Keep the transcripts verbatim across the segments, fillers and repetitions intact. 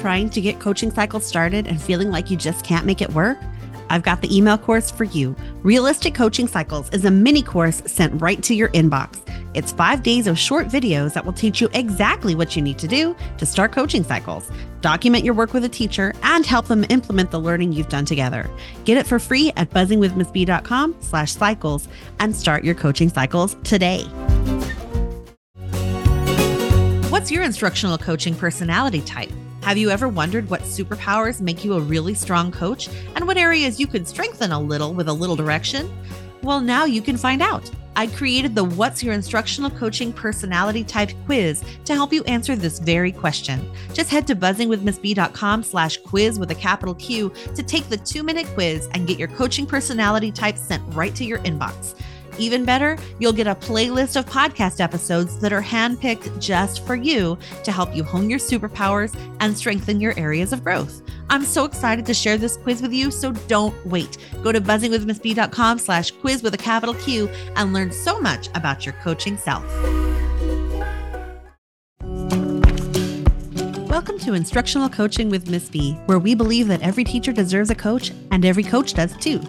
Trying to get coaching cycles started and feeling like you just can't make it work? I've got the email course for you. Realistic Coaching Cycles is a mini course sent right to your inbox. It's five days of short videos that will teach you exactly what you need to do to start coaching cycles, document your work with a teacher, and help them implement the learning you've done together. Get it for free at buzzingwithmsb.com slash cycles and start your coaching cycles today. What's your instructional coaching personality type? Have you ever wondered what superpowers make you a really strong coach and what areas you could strengthen a little with a little direction? Well, now you can find out. I created the What's Your Instructional Coaching Personality Type quiz to help you answer this very question. Just head to buzzingwithmsb.com slash quiz with a capital Q to take the two-minute quiz and get your coaching personality type sent right to your inbox. Even better, you'll get a playlist of podcast episodes that are handpicked just for you to help you hone your superpowers and strengthen your areas of growth. I'm so excited to share this quiz with you, so don't wait. Go to buzzingwithmsb.com slash quiz with a capital Q and learn so much about your coaching self. Welcome to Instructional Coaching with Miss B, where we believe that every teacher deserves a coach and every coach does too.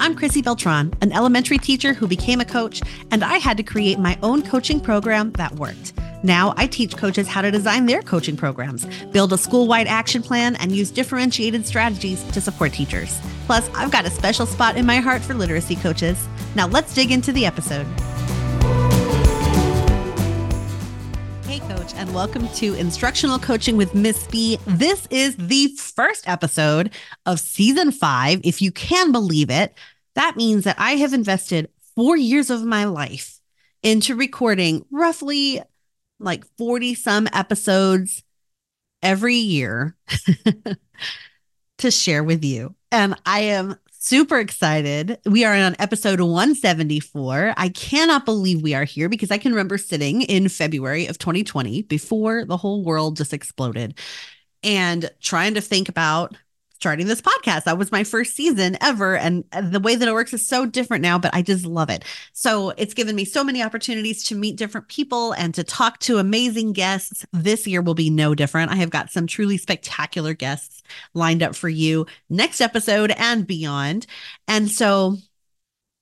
I'm Chrissy Beltran, an elementary teacher who became a coach, and I had to create my own coaching program that worked. Now I teach coaches how to design their coaching programs, build a school-wide action plan, and use differentiated strategies to support teachers. Plus, I've got a special spot in my heart for literacy coaches. Now let's dig into the episode. Hey coach, and welcome to Instructional Coaching with Miss B. This is the first episode of season five. If you can believe it, that means that I have invested four years of my life into recording roughly like forty some episodes every year to share with you. And I am super excited. We are on episode one seventy-four. I cannot believe we are here because I can remember sitting in February of twenty twenty before the whole world just exploded and trying to think about starting this podcast. That was my first season ever. And the way that it works is so different now, but I just love it. So it's given me so many opportunities to meet different people and to talk to amazing guests. This year will be no different. I have got some truly spectacular guests lined up for you next episode and beyond. And so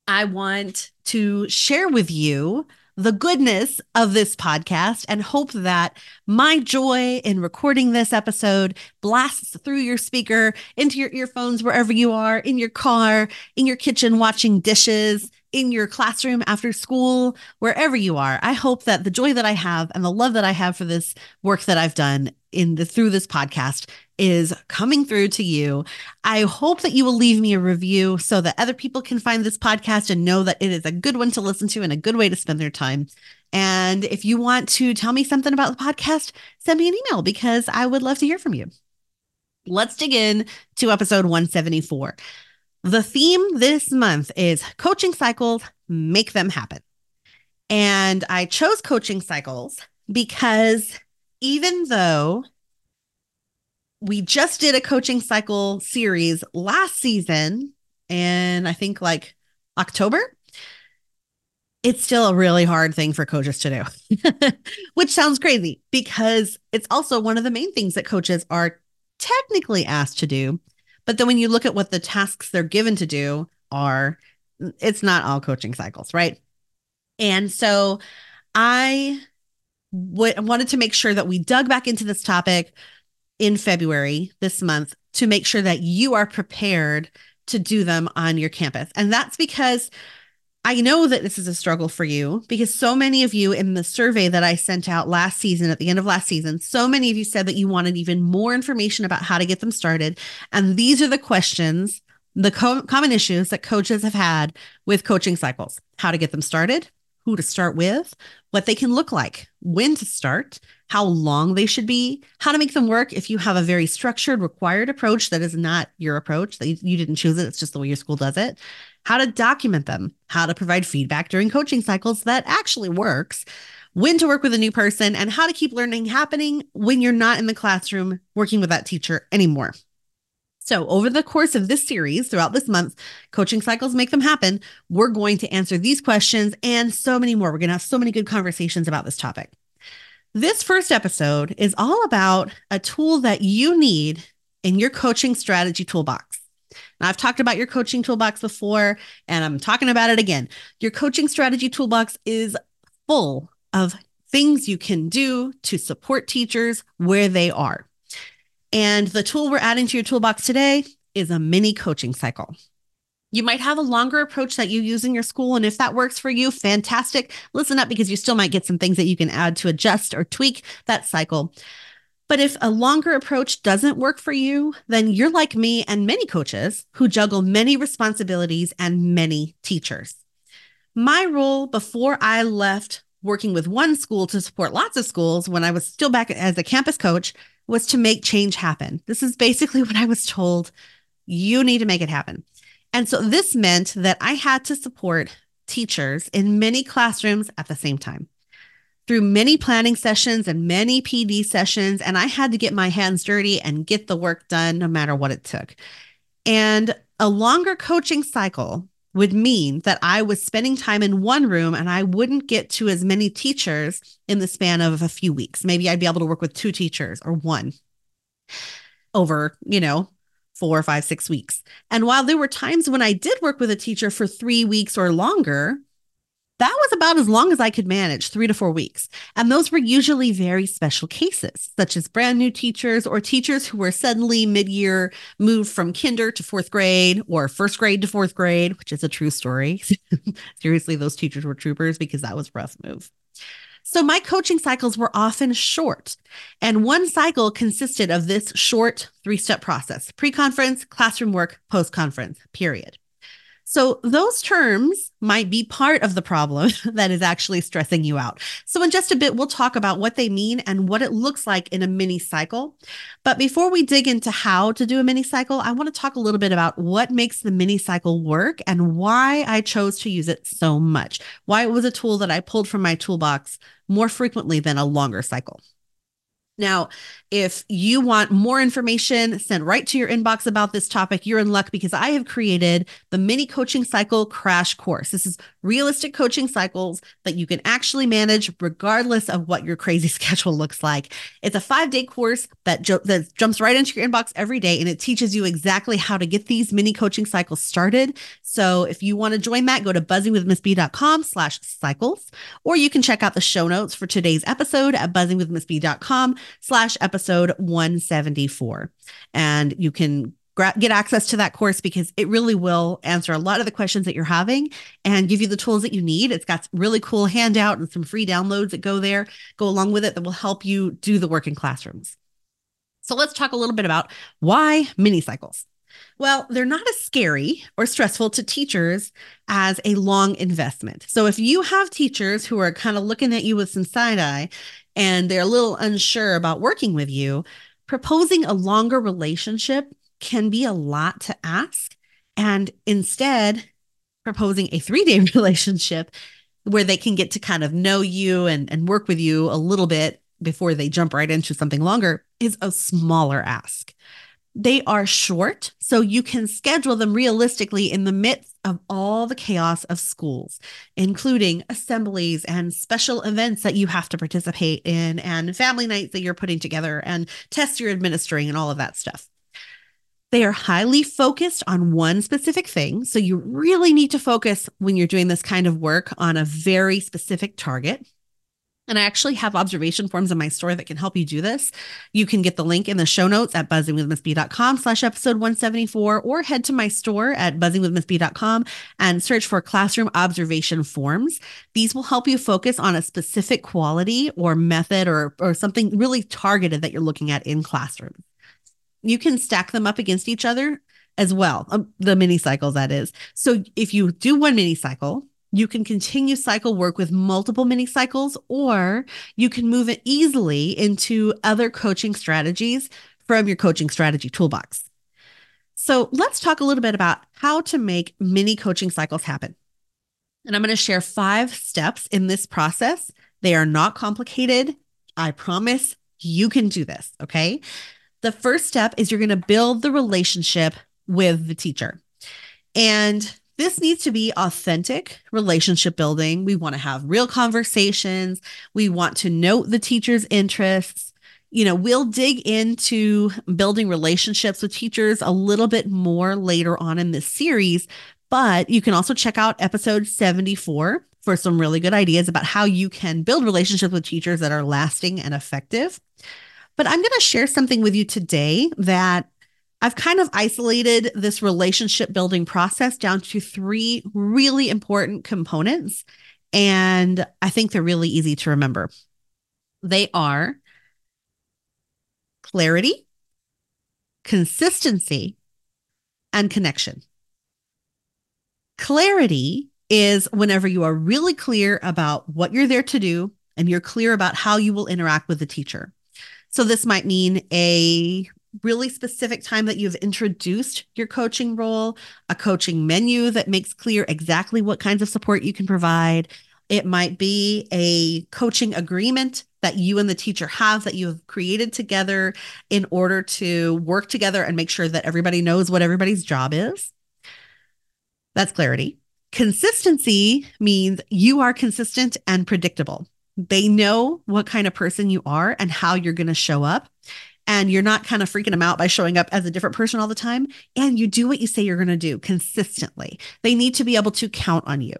I want to share with you the goodness of this podcast and hope that my joy in recording this episode blasts through your speaker, into your earphones, wherever you are, in your car, in your kitchen, watching dishes, in your classroom after school, wherever you are. I hope that the joy that I have and the love that I have for this work that I've done in the through this podcast is coming through to you. I hope that you will leave me a review so that other people can find this podcast and know that it is a good one to listen to and a good way to spend their time. And if you want to tell me something about the podcast, send me an email because I would love to hear from you. Let's dig in to episode one seventy-four. The theme this month is coaching cycles, make them happen. And I chose coaching cycles because even though we just did a coaching cycle series last season, and I think like October, it's still a really hard thing for coaches to do, which sounds crazy because it's also one of the main things that coaches are technically asked to do. But then when you look at what the tasks they're given to do are, it's not all coaching cycles, right? And so I w- wanted to make sure that we dug back into this topic in February this month to make sure that you are prepared to do them on your campus. And that's because I know that this is a struggle for you because so many of you in the survey that I sent out last season, at the end of last season, so many of you said that you wanted even more information about how to get them started. And these are the questions, the co- common issues that coaches have had with coaching cycles: how to get them started, who to start with, what they can look like, when to start, how long they should be, how to make them work if you have a very structured, required approach that is not your approach, that you, you didn't choose it, it's just the way your school does it, how to document them, how to provide feedback during coaching cycles that actually works, when to work with a new person, and how to keep learning happening when you're not in the classroom working with that teacher anymore. So over the course of this series, throughout this month, Coaching Cycles Make Them Happen, we're going to answer these questions and so many more. We're going to have so many good conversations about this topic. This first episode is all about a tool that you need in your coaching strategy toolbox. Now, I've talked about your coaching toolbox before, and I'm talking about it again. Your coaching strategy toolbox is full of things you can do to support teachers where they are. And the tool we're adding to your toolbox today is a mini coaching cycle. You might have a longer approach that you use in your school, and if that works for you, fantastic. Listen up, because you still might get some things that you can add to adjust or tweak that cycle. But if a longer approach doesn't work for you, then you're like me and many coaches who juggle many responsibilities and many teachers. My role before I left working with one school to support lots of schools when I was still back as a campus coach was to make change happen. This is basically what I was told. You need to make it happen. And so this meant that I had to support teachers in many classrooms at the same time, through many planning sessions and many P D sessions, and I had to get my hands dirty and get the work done no matter what it took. And a longer coaching cycle would mean that I was spending time in one room and I wouldn't get to as many teachers in the span of a few weeks. Maybe I'd be able to work with two teachers or one over, you know, four or five, six weeks. And while there were times when I did work with a teacher for three weeks or longer, that was about as long as I could manage, three to four weeks. And those were usually very special cases, such as brand new teachers or teachers who were suddenly mid-year moved from kinder to fourth grade or first grade to fourth grade, which is a true story. Seriously, those teachers were troopers because that was a rough move. So my coaching cycles were often short, and one cycle consisted of this short three-step process: pre-conference, classroom work, post-conference, period. So those terms might be part of the problem that is actually stressing you out. So in just a bit, we'll talk about what they mean and what it looks like in a mini cycle. But before we dig into how to do a mini cycle, I want to talk a little bit about what makes the mini cycle work and why I chose to use it so much, why it was a tool that I pulled from my toolbox more frequently than a longer cycle. Now, if you want more information sent right to your inbox about this topic, you're in luck, because I have created the mini coaching cycle crash course. This is realistic coaching cycles that you can actually manage regardless of what your crazy schedule looks like. It's a five-day course that, jo- that jumps right into your inbox every day, and it teaches you exactly how to get these mini coaching cycles started. So if you want to join that, go to buzzing with miss b dot com slash cycles, or you can check out the show notes for today's episode at buzzing with miss b dot com slash episode one seventy-four. And you can gra- get access to that course, because it really will answer a lot of the questions that you're having and give you the tools that you need. It's got really cool handout and some free downloads that go there, go along with it, that will help you do the work in classrooms. So let's talk a little bit about why mini cycles. Well, they're not as scary or stressful to teachers as a long investment. So if you have teachers who are kind of looking at you with some side eye and they're a little unsure about working with you, proposing a longer relationship can be a lot to ask. And instead, proposing a three-day relationship where they can get to kind of know you and, and work with you a little bit before they jump right into something longer is a smaller ask. They are short, so you can schedule them realistically in the midst of all the chaos of schools, including assemblies and special events that you have to participate in, and family nights that you're putting together, and tests you're administering, and all of that stuff. They are highly focused on one specific thing, so you really need to focus when you're doing this kind of work on a very specific target. And I actually have observation forms in my store that can help you do this. You can get the link in the show notes at buzzing with miss b dot com slash episode one seventy-four, or head to my store at buzzing with miss b dot com and search for classroom observation forms. These will help you focus on a specific quality or method or, or something really targeted that you're looking at in classroom. You can stack them up against each other as well, um, the mini cycles, that is. So if you do one mini cycle, you can continue cycle work with multiple mini cycles, or you can move it easily into other coaching strategies from your coaching strategy toolbox. So let's talk a little bit about how to make mini coaching cycles happen. And I'm going to share five steps in this process. They are not complicated. I promise you can do this, okay? The first step is you're going to build the relationship with the teacher. And This needs to be authentic relationship building. We want to have real conversations. We want to note the teacher's interests. You know, we'll dig into building relationships with teachers a little bit more later on in this series, but you can also check out episode seventy-four for some really good ideas about how you can build relationships with teachers that are lasting and effective. But I'm going to share something with you today that I've kind of isolated this relationship building process down to three really important components, and I think they're really easy to remember. They are clarity, consistency, and connection. Clarity is whenever you are really clear about what you're there to do and you're clear about how you will interact with the teacher. So this might mean a really specific time that you've introduced your coaching role, a coaching menu that makes clear exactly what kinds of support you can provide. It might be a coaching agreement that you and the teacher have that you have created together in order to work together and make sure that everybody knows what everybody's job is. That's clarity. Consistency means you are consistent and predictable. They know what kind of person you are and how you're going to show up. And you're not kind of freaking them out by showing up as a different person all the time. And you do what you say you're going to do consistently. They need to be able to count on you.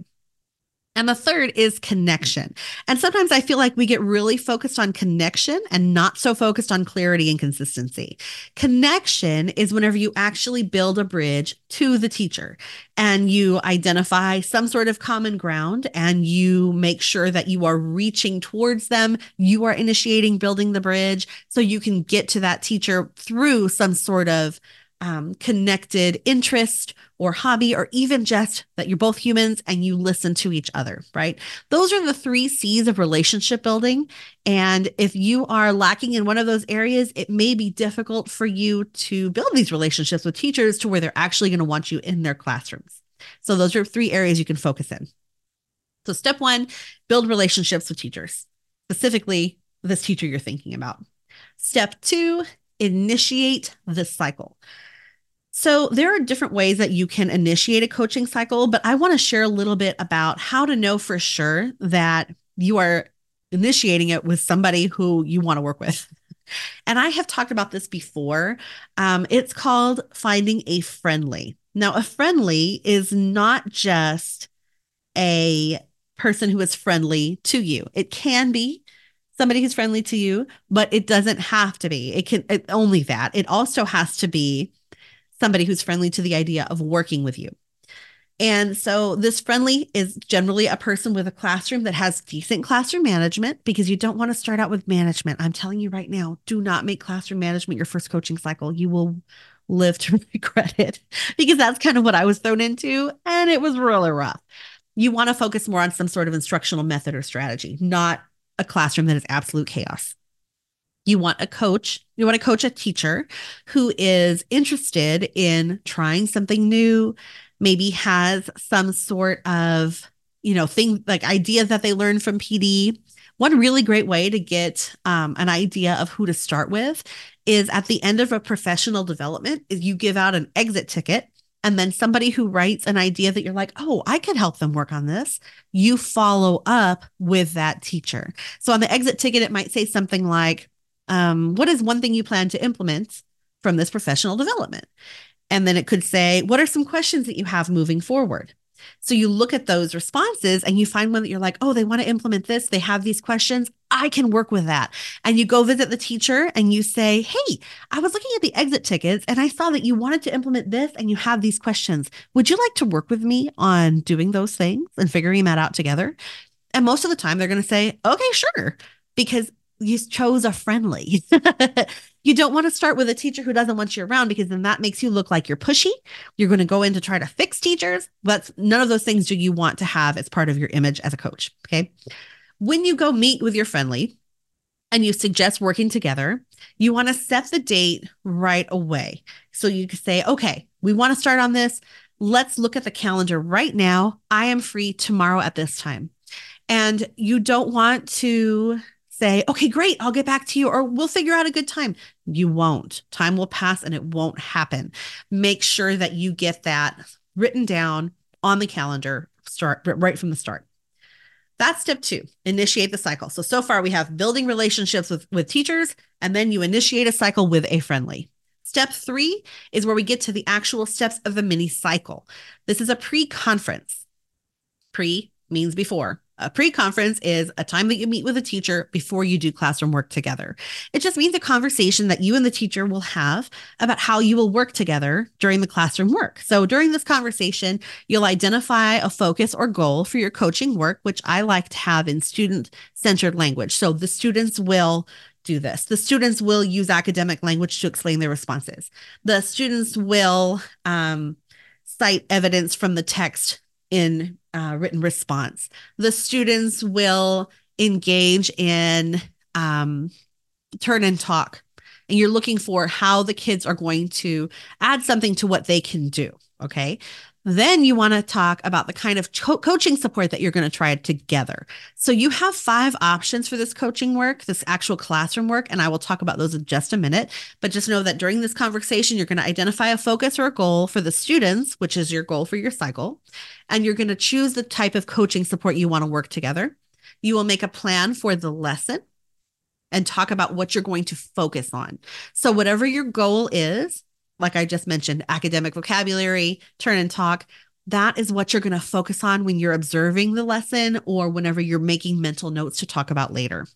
And the third is connection. And sometimes I feel like we get really focused on connection and not so focused on clarity and consistency. Connection is whenever you actually build a bridge to the teacher and you identify some sort of common ground and you make sure that you are reaching towards them. You are initiating building the bridge so you can get to that teacher through some sort of Um, connected interest or hobby, or even just that you're both humans and you listen to each other, right? Those are the three C's of relationship building. And if you are lacking in one of those areas, it may be difficult for you to build these relationships with teachers to where they're actually going to want you in their classrooms. So those are three areas you can focus in. So step one, build relationships with teachers, specifically this teacher you're thinking about. Step two, initiate the cycle. So there are different ways that you can initiate a coaching cycle, but I want to share a little bit about how to know for sure that you are initiating it with somebody who you want to work with. And I have talked about this before. Um, it's called finding a friendly. Now, a friendly is not just a person who is friendly to you. It can be somebody who's friendly to you, but it doesn't have to be. It can it, only that. It also has to be somebody who's friendly to the idea of working with you. And so this friendly is generally a person with a classroom that has decent classroom management, because you don't want to start out with management. I'm telling you right now, do not make classroom management your first coaching cycle. You will live to regret it, because that's kind of what I was thrown into, and it was really rough. You want to focus more on some sort of instructional method or strategy, not a classroom that is absolute chaos. You want a coach, you want to coach a teacher who is interested in trying something new, maybe has some sort of, you know, thing like ideas that they learned from P D. One really great way to get um, an idea of who to start with is at the end of a professional development is you give out an exit ticket. And then somebody who writes an idea that you're like, oh, I could help them work on this. You follow up with that teacher. So on the exit ticket, it might say something like, um, what is one thing you plan to implement from this professional development? And then it could say, what are some questions that you have moving forward? So you look at those responses and you find one that you're like, oh, they want to implement this. They have these questions. I can work with that. And you go visit the teacher and you say, hey, I was looking at the exit tickets and I saw that you wanted to implement this and you have these questions. Would you like to work with me on doing those things and figuring that out together? And most of the time they're going to say, okay, sure, because you chose a friendly. You don't want to start with a teacher who doesn't want you around, because then that makes you look like you're pushy. You're going to go in to try to fix teachers. That's none of those things do you want to have as part of your image as a coach. Okay. When you go meet with your friendly and you suggest working together, you want to set the date right away. So you can say, okay, we want to start on this. Let's look at the calendar right now. I am free tomorrow at this time. And you don't want to say, okay, great, I'll get back to you, or we'll figure out a good time. You won't. Time will pass and it won't happen. Make sure that you get that written down on the calendar start right from the start. That's step two, initiate the cycle. So, so far we have building relationships with, with teachers, and then you initiate a cycle with a friendly. Step three is where we get to the actual steps of the mini cycle. This is a pre-conference. Pre means before. A pre-conference is a time that you meet with a teacher before you do classroom work together. It just means a conversation that you and the teacher will have about how you will work together during the classroom work. So during this conversation, you'll identify a focus or goal for your coaching work, which I like to have in student-centered language. So the students will do this. The students will use academic language to explain their responses. The students will um, cite evidence from the text in uh, written response. The students will engage in um, turn and talk. And you're looking for how the kids are going to add something to what they can do. Okay. Then you want to talk about the kind of co- coaching support that you're going to try together. So you have five options for this coaching work, this actual classroom work. And I will talk about those in just a minute, but just know that during this conversation, you're going to identify a focus or a goal for the students, which is your goal for your cycle. And you're going to choose the type of coaching support you want to work together. You will make a plan for the lesson and talk about what you're going to focus on. So whatever your goal is, like I just mentioned, academic vocabulary, turn and talk, that is what you're going to focus on when you're observing the lesson or whenever you're making mental notes to talk about later.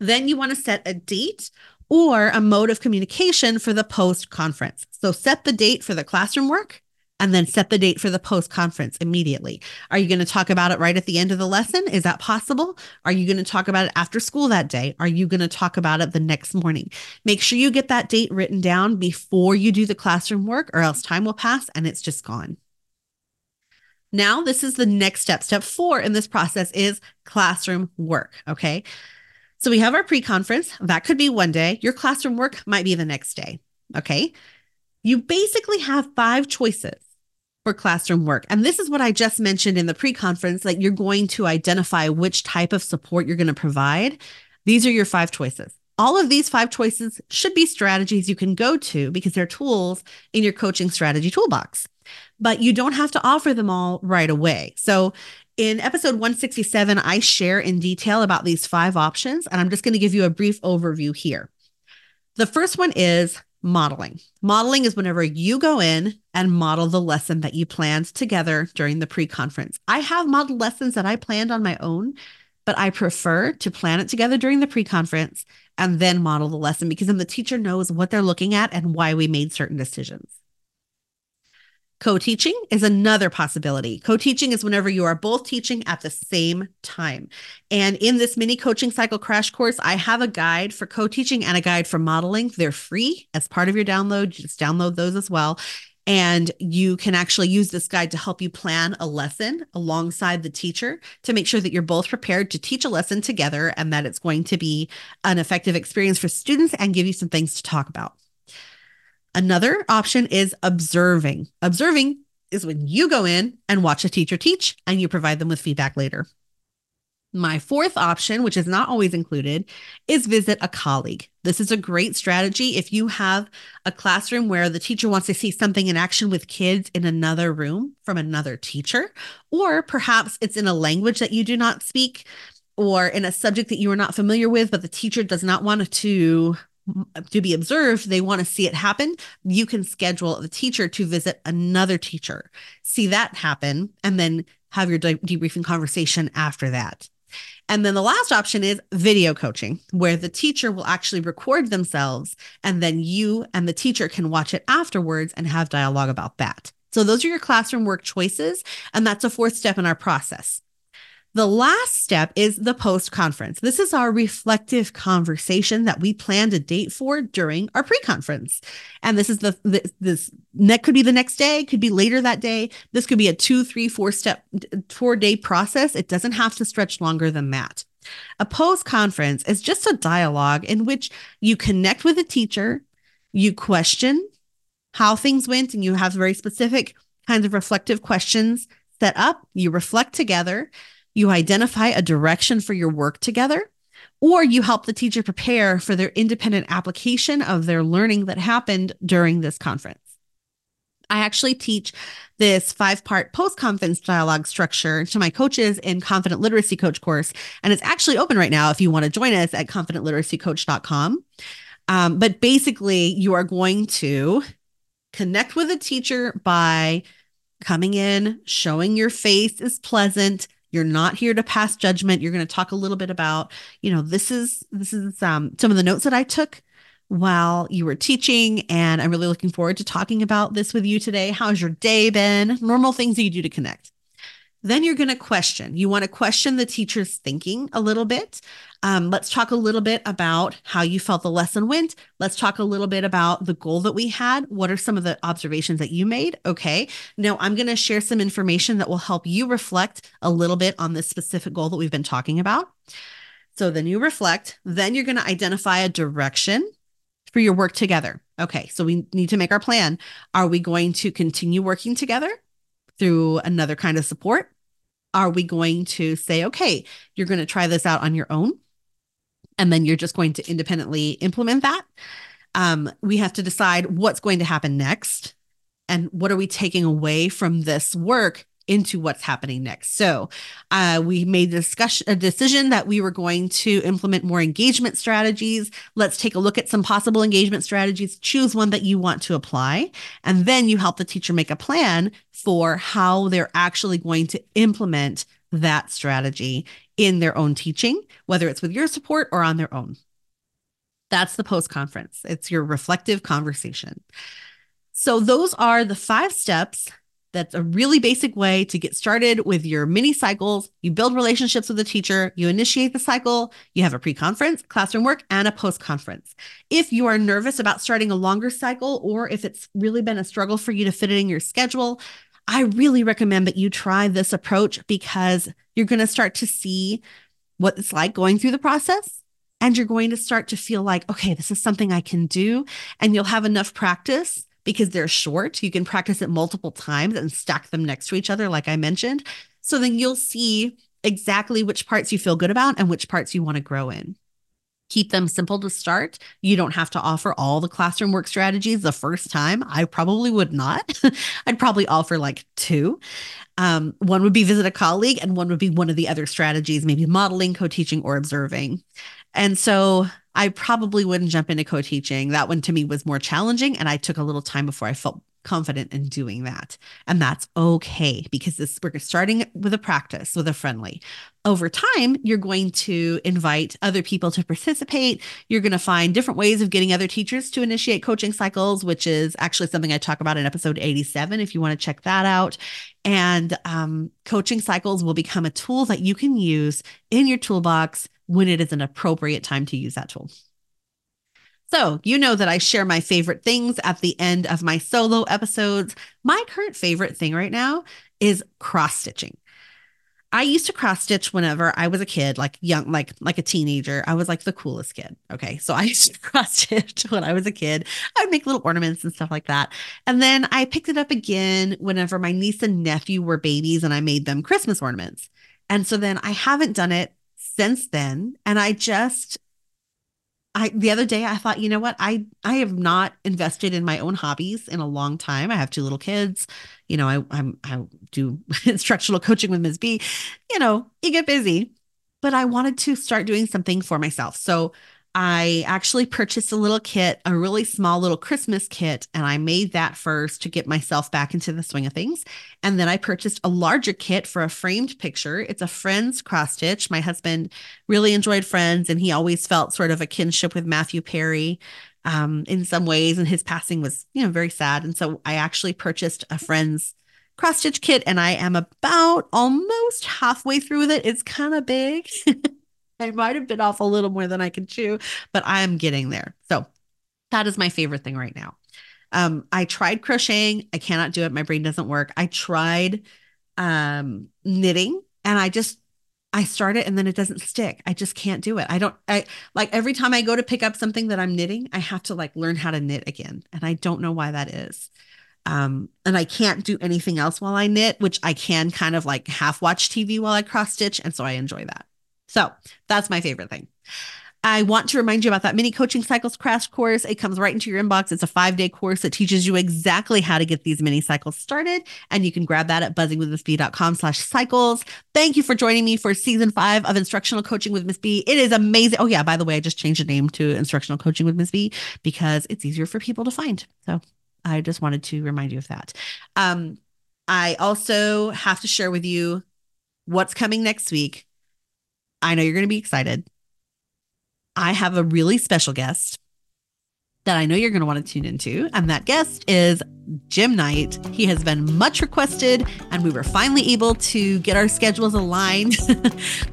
Then you want to set a date or a mode of communication for the post-conference. So set the date for the classroom work and then set the date for the post-conference immediately. Are you going to talk about it right at the end of the lesson? Is that possible? Are you going to talk about it after school that day? Are you going to talk about it the next morning? Make sure you get that date written down before you do the classroom work, or else time will pass and it's just gone. Now, this is the next step. Step four in this process is classroom work, okay? So we have our pre-conference. That could be one day. Your classroom work might be the next day, okay? You basically have five choices for classroom work. And this is what I just mentioned in the pre-conference, that you're going to identify which type of support you're going to provide. These are your five choices. All of these five choices should be strategies you can go to because they're tools in your coaching strategy toolbox, but you don't have to offer them all right away. So in episode one sixty-seven, I share in detail about these five options, and I'm just going to give you a brief overview here. The first one is modeling. Modeling is whenever you go in and model the lesson that you planned together during the pre-conference. I have modeled lessons that I planned on my own, but I prefer to plan it together during the pre-conference and then model the lesson, because then the teacher knows what they're looking at and why we made certain decisions. Co-teaching is another possibility. Co-teaching is whenever you are both teaching at the same time. And in this mini coaching cycle crash course, I have a guide for co-teaching and a guide for modeling. They're free as part of your download. You just download those as well. And you can actually use this guide to help you plan a lesson alongside the teacher to make sure that you're both prepared to teach a lesson together and that it's going to be an effective experience for students and give you some things to talk about. Another option is observing. Observing is when you go in and watch a teacher teach and you provide them with feedback later. My fourth option, which is not always included, is visit a colleague. This is a great strategy if you have a classroom where the teacher wants to see something in action with kids in another room from another teacher, or perhaps it's in a language that you do not speak or in a subject that you are not familiar with, but the teacher does not want to to be observed, they want to see it happen. You can schedule the teacher to visit another teacher, see that happen, and then have your de- debriefing conversation after that. And then the last option is video coaching, where the teacher will actually record themselves, and then you and the teacher can watch it afterwards and have dialogue about that. So those are your classroom work choices, and that's a fourth step in our process. The last step is the post-conference. This is our reflective conversation that we planned a date for during our pre-conference. And this is the, the this that could be the next day, could be later that day. This could be a two, three, four step, four day process. It doesn't have to stretch longer than that. A post-conference is just a dialogue in which you connect with a teacher, you question how things went, and you have very specific kinds of reflective questions set up. You reflect together. You identify a direction for your work together, or you help the teacher prepare for their independent application of their learning that happened during this conference. I actually teach this five-part post-conference dialogue structure to my coaches in Confident Literacy Coach course. And it's actually open right now if you want to join us at confident literacy coach dot com. Um, but basically, you are going to connect with a teacher by coming in, showing your face is pleasant. You're not here to pass judgment. You're going to talk a little bit about, you know, this is this is um, some of the notes that I took while you were teaching, and I'm really looking forward to talking about this with you today. How's your day been? Normal things that you do to connect. Then you're going to question. You want to question the teacher's thinking a little bit. Um, let's talk a little bit about how you felt the lesson went. Let's talk a little bit about the goal that we had. What are some of the observations that you made? Okay, now I'm going to share some information that will help you reflect a little bit on this specific goal that we've been talking about. So then you reflect. Then you're going to identify a direction for your work together. Okay, so we need to make our plan. Are we going to continue working together through another kind of support? Are we going to say, okay, you're going to try this out on your own, and then you're just going to independently implement that? Um, we have to decide what's going to happen next, and what are we taking away from this work into what's happening next. So uh, we made discussion, a decision that we were going to implement more engagement strategies. Let's take a look at some possible engagement strategies, choose one that you want to apply, and then you help the teacher make a plan for how they're actually going to implement that strategy in their own teaching, whether it's with your support or on their own. That's the post-conference. It's your reflective conversation. So those are the five steps. That's a really basic way to get started with your mini cycles. You build relationships with the teacher, you initiate the cycle, you have a pre-conference, classroom work, and a post-conference. If you are nervous about starting a longer cycle, or if it's really been a struggle for you to fit it in your schedule, I really recommend that you try this approach, because you're going to start to see what it's like going through the process. And you're going to start to feel like, okay, this is something I can do. And you'll have enough practice. Because they're short, you can practice it multiple times and stack them next to each other, like I mentioned. So then you'll see exactly which parts you feel good about and which parts you want to grow in. Keep them simple to start. You don't have to offer all the classroom work strategies the first time. I probably would not. I'd probably offer like two. Um, one would be visit a colleague, and one would be one of the other strategies, maybe modeling, co-teaching, or observing. And so I probably wouldn't jump into co-teaching. That one to me was more challenging, and I took a little time before I felt confident in doing that. And that's okay, because this we're starting with a practice, with a friendly. Over time, you're going to invite other people to participate. You're going to find different ways of getting other teachers to initiate coaching cycles, which is actually something I talk about in episode eighty-seven, if you want to check that out. And um, coaching cycles will become a tool that you can use in your toolbox when it is an appropriate time to use that tool. So you know that I share my favorite things at the end of my solo episodes. My current favorite thing right now is cross-stitching. I used to cross-stitch whenever I was a kid, like young, like, like a teenager. I was like the coolest kid. Okay, so I used to cross-stitch when I was a kid. I would make little ornaments and stuff like that. And then I picked it up again whenever my niece and nephew were babies, and I made them Christmas ornaments. And so then I haven't done it since then. And I just, I, the other day I thought, you know what? I, I have not invested in my own hobbies in a long time. I have two little kids. You know, I, I'm, I do instructional coaching with Miss B. You know, you get busy, but I wanted to start doing something for myself. So I actually purchased a little kit, a really small little Christmas kit, and I made that first to get myself back into the swing of things. And then I purchased a larger kit for a framed picture. It's a Friends cross stitch. My husband really enjoyed Friends, and he always felt sort of a kinship with Matthew Perry um, in some ways. And his passing was, you know, very sad. And so I actually purchased a Friends cross stitch kit, and I am about almost halfway through with it. It's kind of big. I might have been off a little more than I can chew, but I am getting there. So that is my favorite thing right now. Um, I tried crocheting. I cannot do it. My brain doesn't work. I tried um, knitting, and I just, I start it and then it doesn't stick. I just can't do it. I don't, I like every time I go to pick up something that I'm knitting, I have to like learn how to knit again. And I don't know why that is. Um, and I can't do anything else while I knit, which I can kind of like half watch T V while I cross stitch. And so I enjoy that. So that's my favorite thing. I want to remind you about that mini coaching cycles crash course. It comes right into your inbox. It's a five-day course that teaches you exactly how to get these mini cycles started. And you can grab that at buzzing with miss b dot com slash cycles. Thank you for joining me for season five of Instructional Coaching with Miss B. It is amazing. Oh yeah, by the way, I just changed the name to Instructional Coaching with Miss B because it's easier for people to find. So I just wanted to remind you of that. Um, I also have to share with you what's coming next week. I know you're going to be excited. I have a really special guest that I know you're going to want to tune into. And that guest is Jim Knight. He has been much requested, and we were finally able to get our schedules aligned,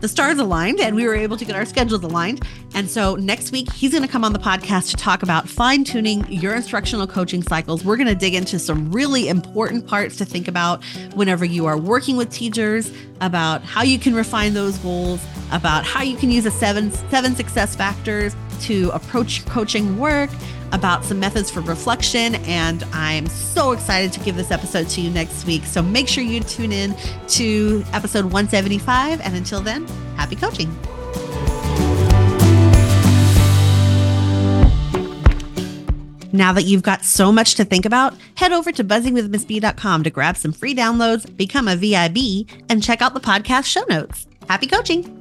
the stars aligned, and we were able to get our schedules aligned. And so next week, he's going to come on the podcast to talk about fine-tuning your instructional coaching cycles. We're going to dig into some really important parts to think about whenever you are working with teachers, about how you can refine those goals, about how you can use the seven, seven success factors to approach coaching work, about some methods for reflection. And I'm so excited to give this episode to you next week. So make sure you tune in to episode one seventy-five. And until then, happy coaching. Now that you've got so much to think about, head over to buzzing with miss b dot com to grab some free downloads, become a V I B, and check out the podcast show notes. Happy coaching.